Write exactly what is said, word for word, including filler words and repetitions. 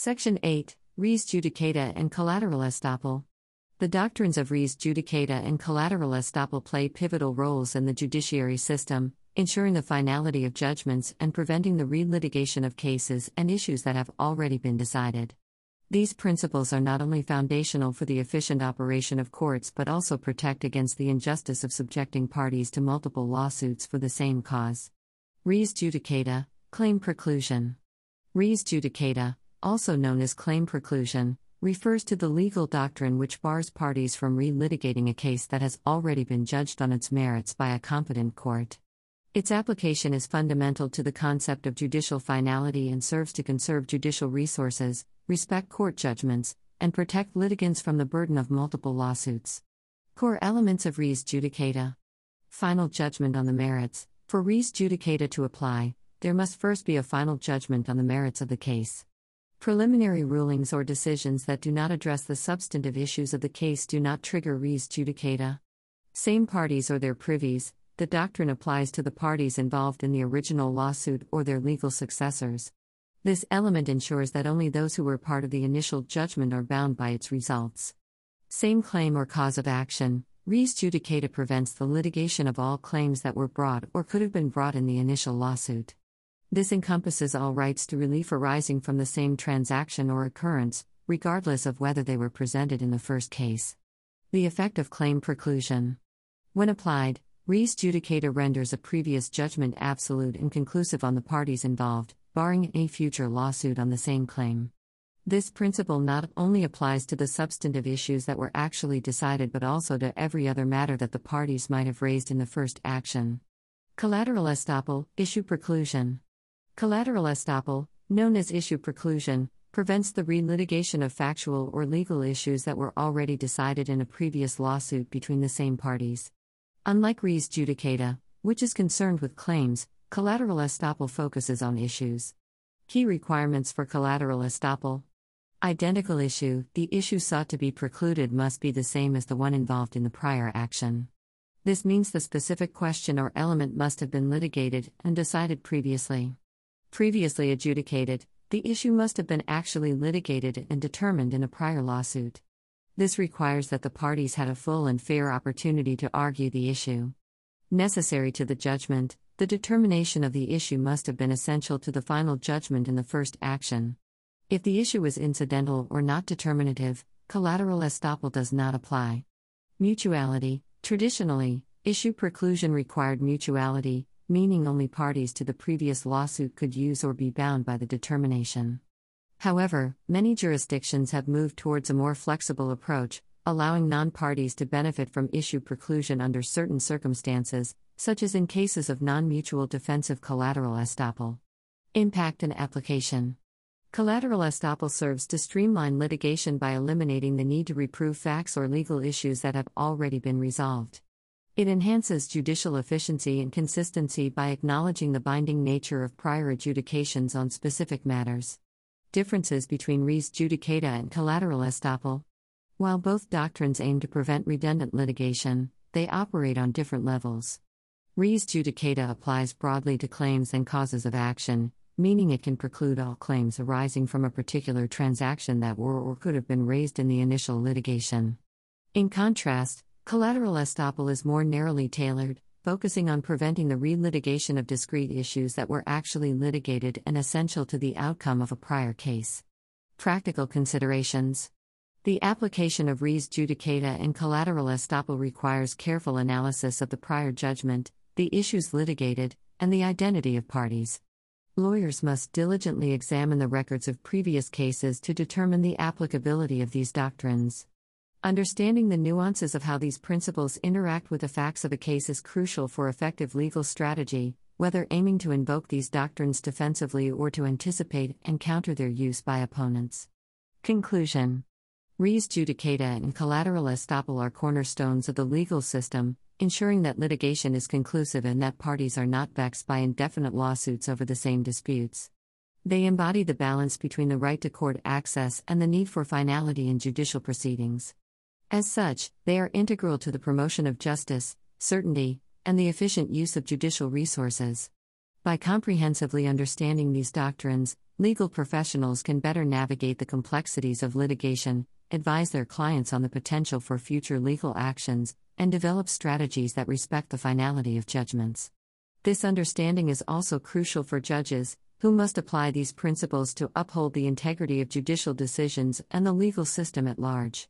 Section eight, Res Judicata and Collateral Estoppel. The doctrines of res judicata and collateral estoppel play pivotal roles in the judiciary system, ensuring the finality of judgments and preventing the re-litigation of cases and issues that have already been decided. These principles are not only foundational for the efficient operation of courts but also protect against the injustice of subjecting parties to multiple lawsuits for the same cause. Res judicata, claim preclusion. Res judicata, also known as claim preclusion, refers to the legal doctrine which bars parties from re-litigating a case that has already been judged on its merits by a competent court. Its application is fundamental to the concept of judicial finality and serves to conserve judicial resources, respect court judgments, and protect litigants from the burden of multiple lawsuits. Core elements of res judicata. Final judgment on the merits. For res judicata to apply, there must first be a final judgment on the merits of the case. Preliminary rulings or decisions that do not address the substantive issues of the case do not trigger res judicata. Same parties or their privies. The doctrine applies to the parties involved in the original lawsuit or their legal successors. This element ensures that only those who were part of the initial judgment are bound by its results. Same claim or cause of action. Res judicata prevents the litigation of all claims that were brought or could have been brought in the initial lawsuit. This encompasses all rights to relief arising from the same transaction or occurrence, regardless of whether they were presented in the first case. The effect of claim preclusion. When applied, res judicata renders a previous judgment absolute and conclusive on the parties involved, barring any future lawsuit on the same claim. This principle not only applies to the substantive issues that were actually decided but also to every other matter that the parties might have raised in the first action. Collateral estoppel, issue preclusion. Collateral estoppel, known as issue preclusion, prevents the re-litigation of factual or legal issues that were already decided in a previous lawsuit between the same parties. Unlike res judicata, which is concerned with claims, collateral estoppel focuses on issues. Key requirements for collateral estoppel. Identical issue. The issue sought to be precluded must be the same as the one involved in the prior action. This means the specific question or element must have been litigated and decided previously. Previously adjudicated, the issue must have been actually litigated and determined in a prior lawsuit. This requires that the parties had a full and fair opportunity to argue the issue. Necessary to the judgment, the determination of the issue must have been essential to the final judgment in the first action. If the issue is incidental or not determinative, collateral estoppel does not apply. Mutuality. Traditionally, issue preclusion required mutuality, meaning only parties to the previous lawsuit could use or be bound by the determination. However, many jurisdictions have moved towards a more flexible approach, allowing non-parties to benefit from issue preclusion under certain circumstances, such as in cases of non-mutual defensive collateral estoppel. Impact and application. Collateral estoppel serves to streamline litigation by eliminating the need to reprove facts or legal issues that have already been resolved. It enhances judicial efficiency and consistency by acknowledging the binding nature of prior adjudications on specific matters. Differences between res judicata and collateral estoppel. While both doctrines aim to prevent redundant litigation, they operate on different levels. Res judicata applies broadly to claims and causes of action, meaning it can preclude all claims arising from a particular transaction that were or could have been raised in the initial litigation. In contrast, collateral estoppel is more narrowly tailored, focusing on preventing the re-litigation of discrete issues that were actually litigated and essential to the outcome of a prior case. Practical considerations. The application of res judicata and collateral estoppel requires careful analysis of the prior judgment, the issues litigated, and the identity of parties. Lawyers must diligently examine the records of previous cases to determine the applicability of these doctrines. Understanding the nuances of how these principles interact with the facts of a case is crucial for effective legal strategy, whether aiming to invoke these doctrines defensively or to anticipate and counter their use by opponents. Conclusion. Res judicata and collateral estoppel are cornerstones of the legal system, ensuring that litigation is conclusive and that parties are not vexed by indefinite lawsuits over the same disputes. They embody the balance between the right to court access and the need for finality in judicial proceedings. As such, they are integral to the promotion of justice, certainty, and the efficient use of judicial resources. By comprehensively understanding these doctrines, legal professionals can better navigate the complexities of litigation, advise their clients on the potential for future legal actions, and develop strategies that respect the finality of judgments. This understanding is also crucial for judges, who must apply these principles to uphold the integrity of judicial decisions and the legal system at large.